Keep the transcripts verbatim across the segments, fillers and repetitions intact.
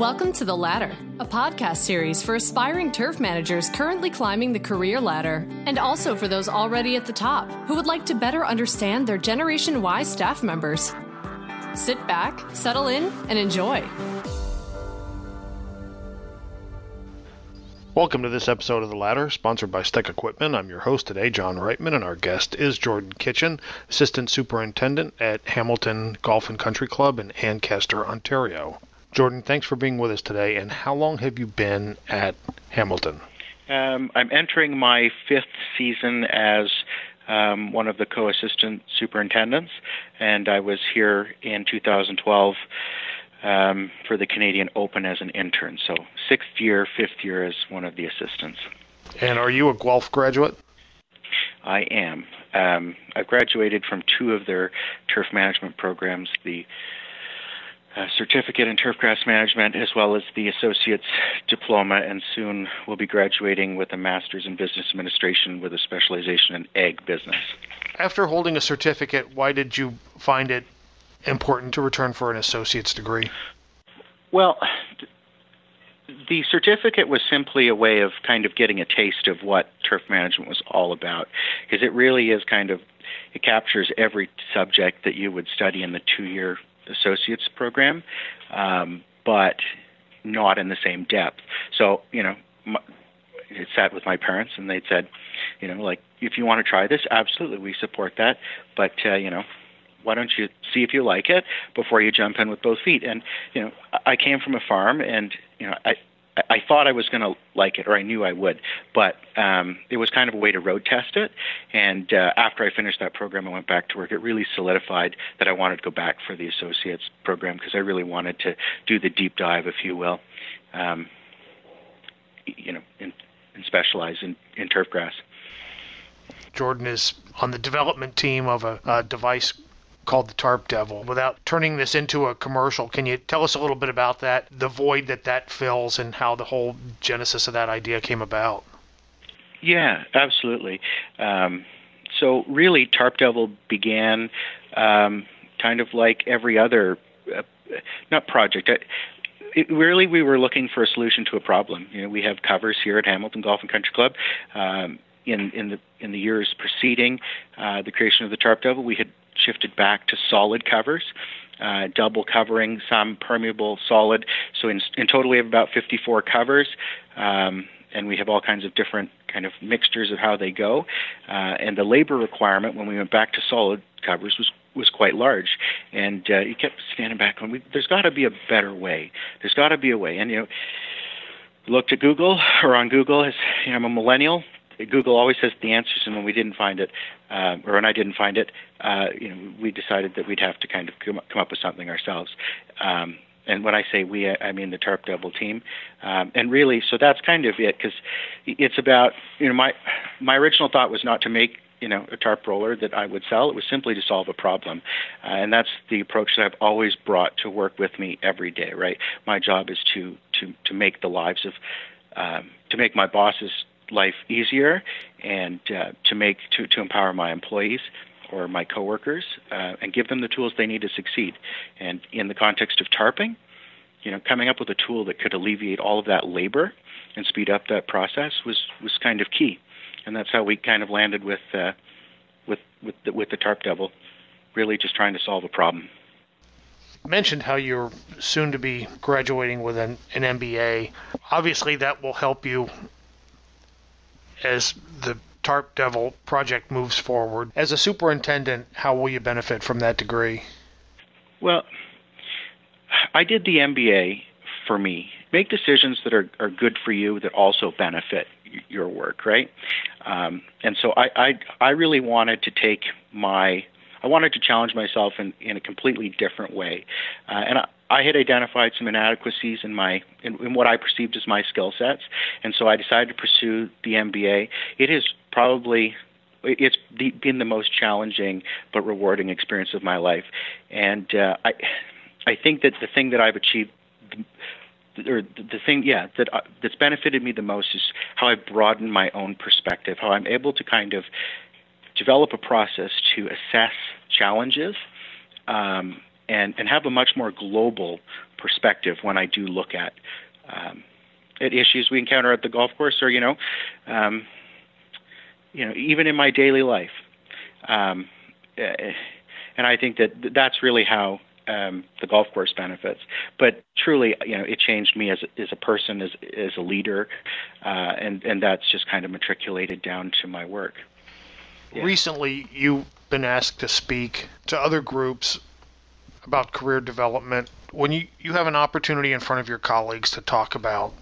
Welcome to The Ladder, a podcast series for aspiring turf managers currently climbing the career ladder, and also for those already at the top who would like to better understand their Generation Y staff members. Sit back, settle in, and enjoy. Welcome to this episode of The Ladder, sponsored by STEC Equipment. I'm your host today, John Reitman, and our guest is Jordan Kitchen, Assistant Superintendent at Hamilton Golf and Country Club in Ancaster, Ontario. Jordan, thanks for being with us today, and how long have you been at Hamilton? Um, I'm entering my fifth season as um, one of the co-assistant superintendents, and I was here in two thousand twelve um, for the Canadian Open as an intern, so sixth year, fifth year as one of the assistants. And are you a Guelph graduate? I am. Um, I graduated from two of their turf management programs, the A certificate in turfgrass management, as well as the associate's diploma, and soon will be graduating with a master's in business administration with a specialization in ag business. After holding a certificate, why did you find it important to return for an associate's degree? Well, the certificate was simply a way of kind of getting a taste of what turf management was all about, because it really is kind of, it captures every subject that you would study in the two-year associates program, um, but not in the same depth. So, you know, my, I sat with my parents and they said, you know, like, if you want to try this, absolutely, we support that. But, uh, you know, why don't you see if you like it before you jump in with both feet? And, you know, I came from a farm and, you know, I, I thought I was going to like it, or I knew I would, but um, it was kind of a way to road test it. And uh, after I finished that program, I went back to work. It really solidified that I wanted to go back for the associates program because I really wanted to do the deep dive, if you will, um, you know, and, and specialize in, in turfgrass. Jordan is on the development team of a, a device called the Tarp Devil. Without turning this into a commercial, can you tell us a little bit about that, the void that that fills, and how the whole genesis of that idea came about? Yeah, absolutely. Um, so really, Tarp Devil began um, kind of like every other, uh, not project, I, It really, we were looking for a solution to a problem. You know, we have covers here at Hamilton Golf and Country Club. Um, in, in, the, in the years preceding uh, the creation of the Tarp Devil, we had shifted back to solid covers, uh, double covering, some permeable solid. So in, in total, we have about fifty-four covers, um, and we have all kinds of different kind of mixtures of how they go. Uh, and the labor requirement when we went back to solid covers was was quite large. And uh, you kept standing back going, there's got to be a better way. There's got to be a way. And, you know, looked at Google or on Google, as, you know, I'm a millennial. Google always has the answers, and when we didn't find it, uh, or when I didn't find it, uh, you know, we decided that we'd have to kind of come up with something ourselves. Um, and when I say we, I mean the Tarp Devil team. Um, and really, so that's kind of it, because it's about, you know, my my original thought was not to make, you know, a tarp roller that I would sell. It was simply to solve a problem. Uh, and that's the approach that I've always brought to work with me every day, right? My job is to, to, to make the lives of, um, to make my bosses' life easier, and uh, to make to, to empower my employees or my coworkers, uh, and give them the tools they need to succeed. And in the context of tarping, you know, coming up with a tool that could alleviate all of that labor and speed up that process was, was kind of key. And that's how we kind of landed with uh, with with the, with the Tarp Devil, really just trying to solve a problem. Mentioned how you're soon to be graduating with an, an M B A. Obviously, that will help you as the Tarp Devil project moves forward. As a superintendent, how will you benefit from that degree? Well, I did the M B A for me. Make decisions that are, are good for you that also benefit your work, right? Um, and so I, I I really wanted to take my, I wanted to challenge myself in, in a completely different way. Uh, and I, I had identified some inadequacies in my in, in what I perceived as my skill sets, and so I decided to pursue the M B A. It is probably it's been the most challenging but rewarding experience of my life, and uh, I I think that the thing that I've achieved, or the thing, yeah, that uh, that's benefited me the most is how I've broadened my own perspective, how I'm able to kind of develop a process to assess challenges. Um, and, and have a much more global perspective when I do look at um, at issues we encounter at the golf course, or, you know, um, you know, even in my daily life. Um, and I think that that's really how um, the golf course benefits. But truly, you know, it changed me as as a person, as as a leader, uh, and and that's just kind of matriculated down to my work. Yeah. Recently, you've been asked to speak to other groups about career development. When you, you have an opportunity in front of your colleagues to talk about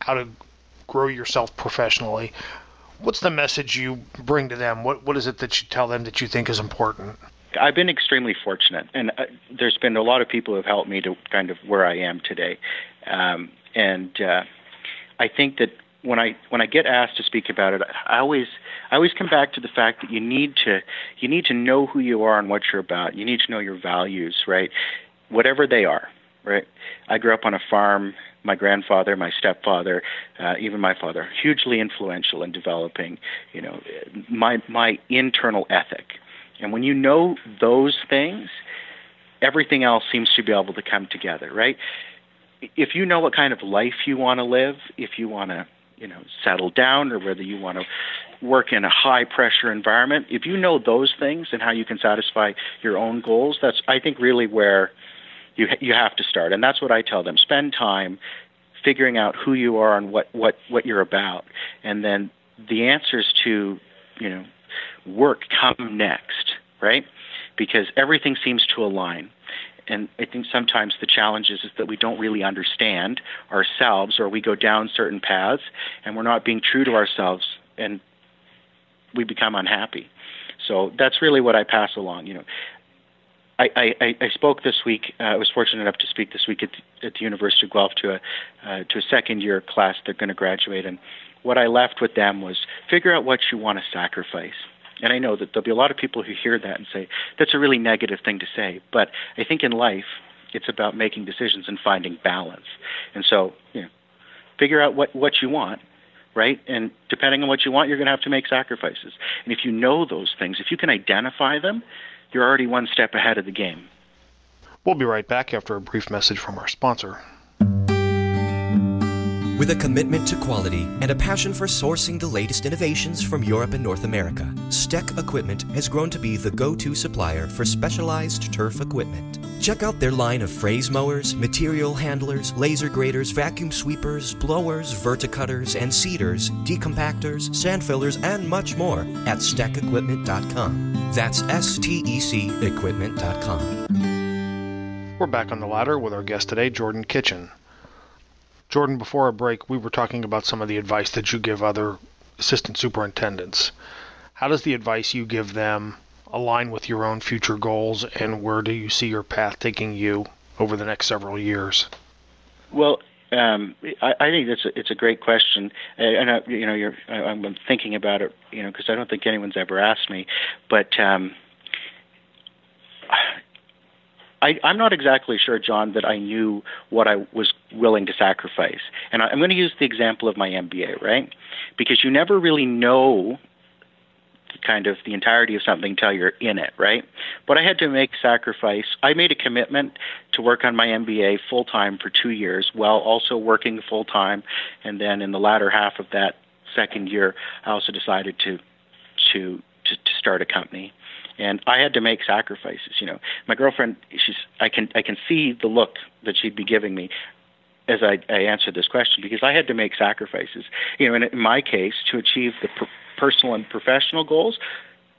how to grow yourself professionally, what's the message you bring to them? What What is it that you tell them that you think is important? I've been extremely fortunate, and uh, there's been a lot of people who have helped me to kind of where I am today. Um, and uh, I think that when I when I get asked to speak about it, I always I always come back to the fact that you need to you need to know who you are and what you're about. You need to know your values, right? Whatever they are, right? I grew up on a farm. My grandfather, my stepfather, uh, even my father, hugely influential in developing, you know, my my internal ethic. And when you know those things, everything else seems to be able to come together, right? If you know what kind of life you want to live, if you want to, you know, settle down, or whether you want to work in a high-pressure environment, if you know those things and how you can satisfy your own goals, that's, I think, really where you you have to start. And that's what I tell them. Spend time figuring out who you are and what, what, what you're about. And then the answers to, you know, work come next, right? Because everything seems to align. And I think sometimes the challenge is, is that we don't really understand ourselves, or we go down certain paths and we're not being true to ourselves, and we become unhappy. So that's really what I pass along. You know, I, I, I spoke this week. Uh, I was fortunate enough to speak this week at the, at the University of Guelph to a uh, to a second year class. They're going to graduate, and what I left with them was figure out what you want to sacrifice. And I know that there'll be a lot of people who hear that and say, that's a really negative thing to say. But I think in life, it's about making decisions and finding balance. And so, you know, figure out what, what you want, right? And depending on what you want, you're going to have to make sacrifices. And if you know those things, if you can identify them, you're already one step ahead of the game. We'll be right back after a brief message from our sponsor. With a commitment to quality and a passion for sourcing the latest innovations from Europe and North America, S T E C Equipment has grown to be the go-to supplier for specialized turf equipment. Check out their line of phrase mowers, material handlers, laser graders, vacuum sweepers, blowers, verticutters, and seeders, decompactors, sand fillers, and much more at S T E C equipment dot com. That's S T E C equipment dot com. We're back on The Ladder with our guest today, Jordan Kitchen. Jordan, before our break, we were talking about some of the advice that you give other assistant superintendents. How does the advice you give them align with your own future goals, and where do you see your path taking you over the next several years? Well, um, I, I think that's a, it's a great question, and I, you know, you're, I, I'm thinking about it, you know, because I don't think anyone's ever asked me, but. Um, I, I'm not exactly sure, John, that I knew what I was willing to sacrifice. And I, I'm going to use the example of my M B A, right? Because you never really know kind of the entirety of something until you're in it, right? But I had to make sacrifice. I made a commitment to work on my M B A full-time for two years while also working full-time. And then in the latter half of that second year, I also decided to to to, to start a company. And I had to make sacrifices, you know. My girlfriend, she's I can I can see the look that she'd be giving me as I, I answered this question, because I had to make sacrifices. You know, and in my case, to achieve the per- personal and professional goals,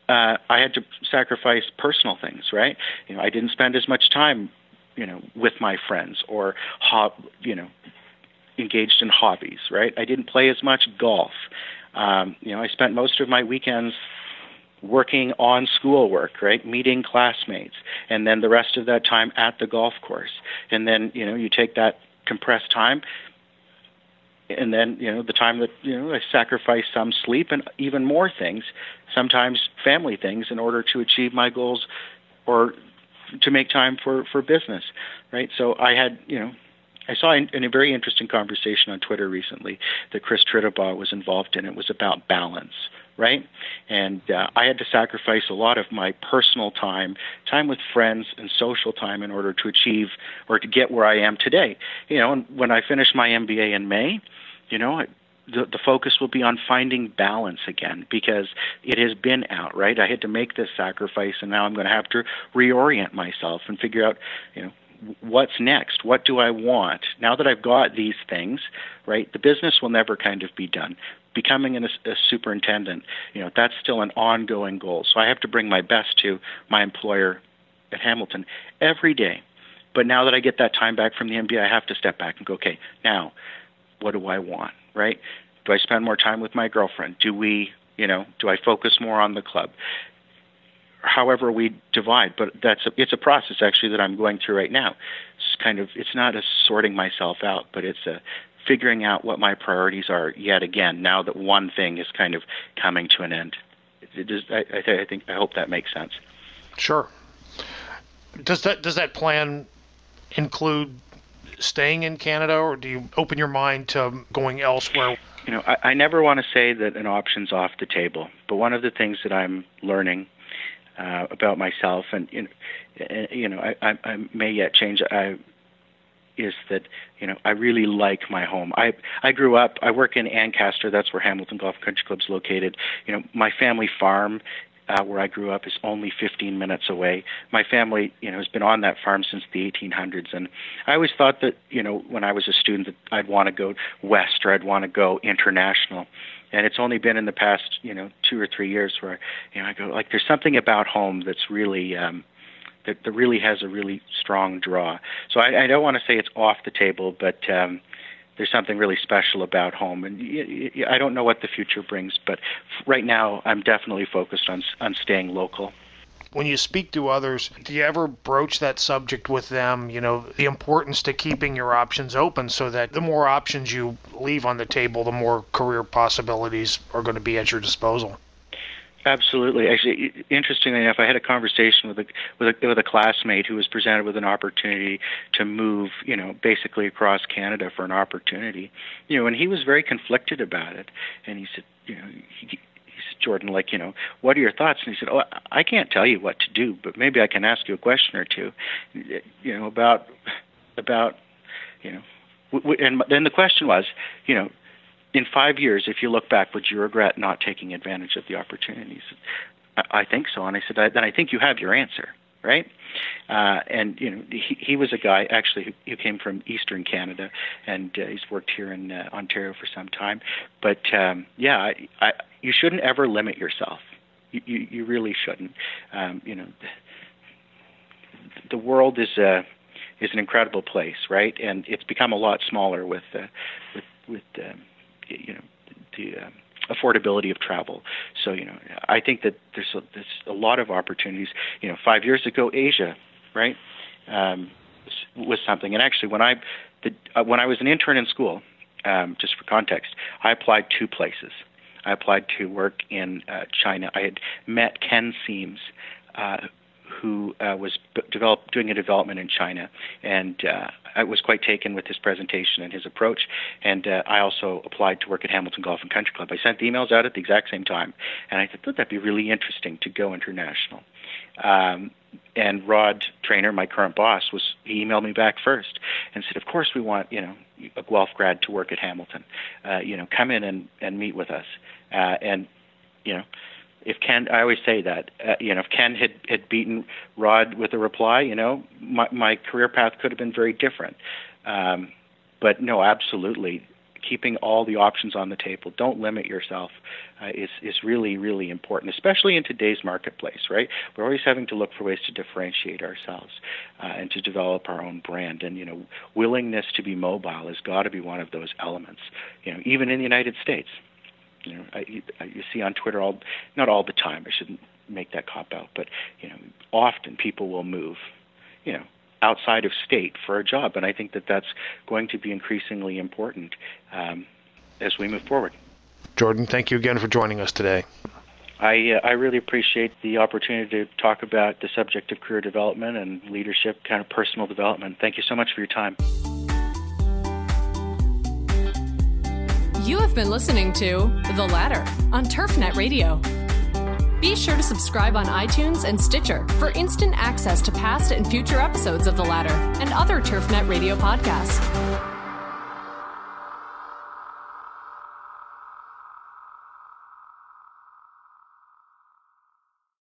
uh, I had to sacrifice personal things, right? You know, I didn't spend as much time, you know, with my friends, or, hob- you know, engaged in hobbies, right? I didn't play as much golf. Um, you know, I spent most of my weekends working on schoolwork, right? Meeting classmates, and then the rest of that time at the golf course. And then, you know, you take that compressed time, and then, you know, the time that, you know, I sacrifice some sleep and even more things, sometimes family things, in order to achieve my goals or to make time for, for business, right? So I had, you know, I saw in, in a very interesting conversation on Twitter recently that Chris Trittabaugh was involved in. It was about balance, right? And uh, I had to sacrifice a lot of my personal time, time with friends and social time in order to achieve or to get where I am today. You know, and when I finish my M B A in May, you know, it, The, the focus will be on finding balance again, because it has been out, right? I had to make this sacrifice, and now I'm going to have to reorient myself and figure out, you know, what's next? What do I want? Now that I've got these things, right, the business will never kind of be done. Becoming an, a superintendent, you know, that's still an ongoing goal. So I have to bring my best to my employer at Hamilton every day. But now that I get that time back from the M B A, I have to step back and go, okay, now what do I want? Right? Do I spend more time with my girlfriend? Do we, you know, do I focus more on the club? However we divide, but that's a, it's a process actually that I'm going through right now. It's kind of, it's not a sorting myself out, but it's a figuring out what my priorities are yet again, now that one thing is kind of coming to an end. It is, I, I, th- I think, I hope that makes sense. Sure. Does that, does that plan include staying in Canada, or do you open your mind to going elsewhere? You know, I, I never want to say that an option's off the table, but one of the things that I'm learning uh, about myself, and you know, I, I, I may yet change, I, is that you know, I really like my home. I I grew up. I work in Ancaster. That's where Hamilton Golf and Country Club's located. You know, my family farm. Uh, where I grew up is only fifteen minutes away. My family, you know, has been on that farm since the eighteen hundreds, and I always thought that, you know, when I was a student, that I'd want to go west or I'd want to go international. And it's only been in the past, you know, two or three years where, you know, I go like, there's something about home that's really, um, that, that really has a really strong draw. So I, I don't want to say it's off the table, but um, there's something really special about home, and I don't know what the future brings, but right now I'm definitely focused on on staying local. When you speak to others, do you ever broach that subject with them, you know, the importance to keeping your options open so that the more options you leave on the table, the more career possibilities are going to be at your disposal? Absolutely. Actually, interestingly enough, I had a conversation with a, with a with a classmate who was presented with an opportunity to move, you know, basically across Canada for an opportunity, you know, and he was very conflicted about it. And he said, you know, he, he said, Jordan, like, you know, what are your thoughts? And he said, oh, I can't tell you what to do, but maybe I can ask you a question or two, you know, about about, you know, w- w- and then the question was, you know, in five years, if you look back, would you regret not taking advantage of the opportunities? I, I think so. And I said, I, then I think you have your answer, right? Uh, and, you know, he, he was a guy, actually, who, who came from Eastern Canada, and uh, he's worked here in uh, Ontario for some time. But, um, yeah, I, I, you shouldn't ever limit yourself. You, you, you really shouldn't. Um, you know, the, the world is a, is an incredible place, right? And it's become a lot smaller with uh, with, with um, you know, the um, affordability of travel. So, you know, I think that there's a, there's a lot of opportunities. You know, five years ago, Asia, right, um, was something. And actually, when I the, uh, when I was an intern in school, um, just for context, I applied two places. I applied to work in uh, China. I had met Ken Seams, uh, who uh, was develop, doing a development in China, and uh, I was quite taken with his presentation and his approach, and uh, I also applied to work at Hamilton Golf and Country Club. I sent the emails out at the exact same time, and I thought that'd be really interesting to go international. Um, and Rod Trainer, my current boss, was he emailed me back first and said, of course we want, you know, a Guelph grad to work at Hamilton. Uh, you know, come in and, and meet with us. Uh, and, you know, If Ken, I always say that, uh, you know, if Ken had, had beaten Rod with a reply, you know, my, my career path could have been very different. Um, but no, absolutely, keeping all the options on the table, don't limit yourself, uh, is is really, really important, especially in today's marketplace, right? We're always having to look for ways to differentiate ourselves uh, and to develop our own brand. And, you know, willingness to be mobile has got to be one of those elements, you know, even in the United States. You know, I, you see on Twitter all, not all the time, I shouldn't make that cop out, but, you know, often people will move, you know, outside of state for a job. And I think that that's going to be increasingly important um, as we move forward. Jordan, thank you again for joining us today. I, uh, I really appreciate the opportunity to talk about the subject of career development and leadership, kind of personal development. Thank you so much for your time. You have been listening to The Ladder on TurfNet Radio. Be sure to subscribe on iTunes and Stitcher for instant access to past and future episodes of The Ladder and other TurfNet Radio podcasts.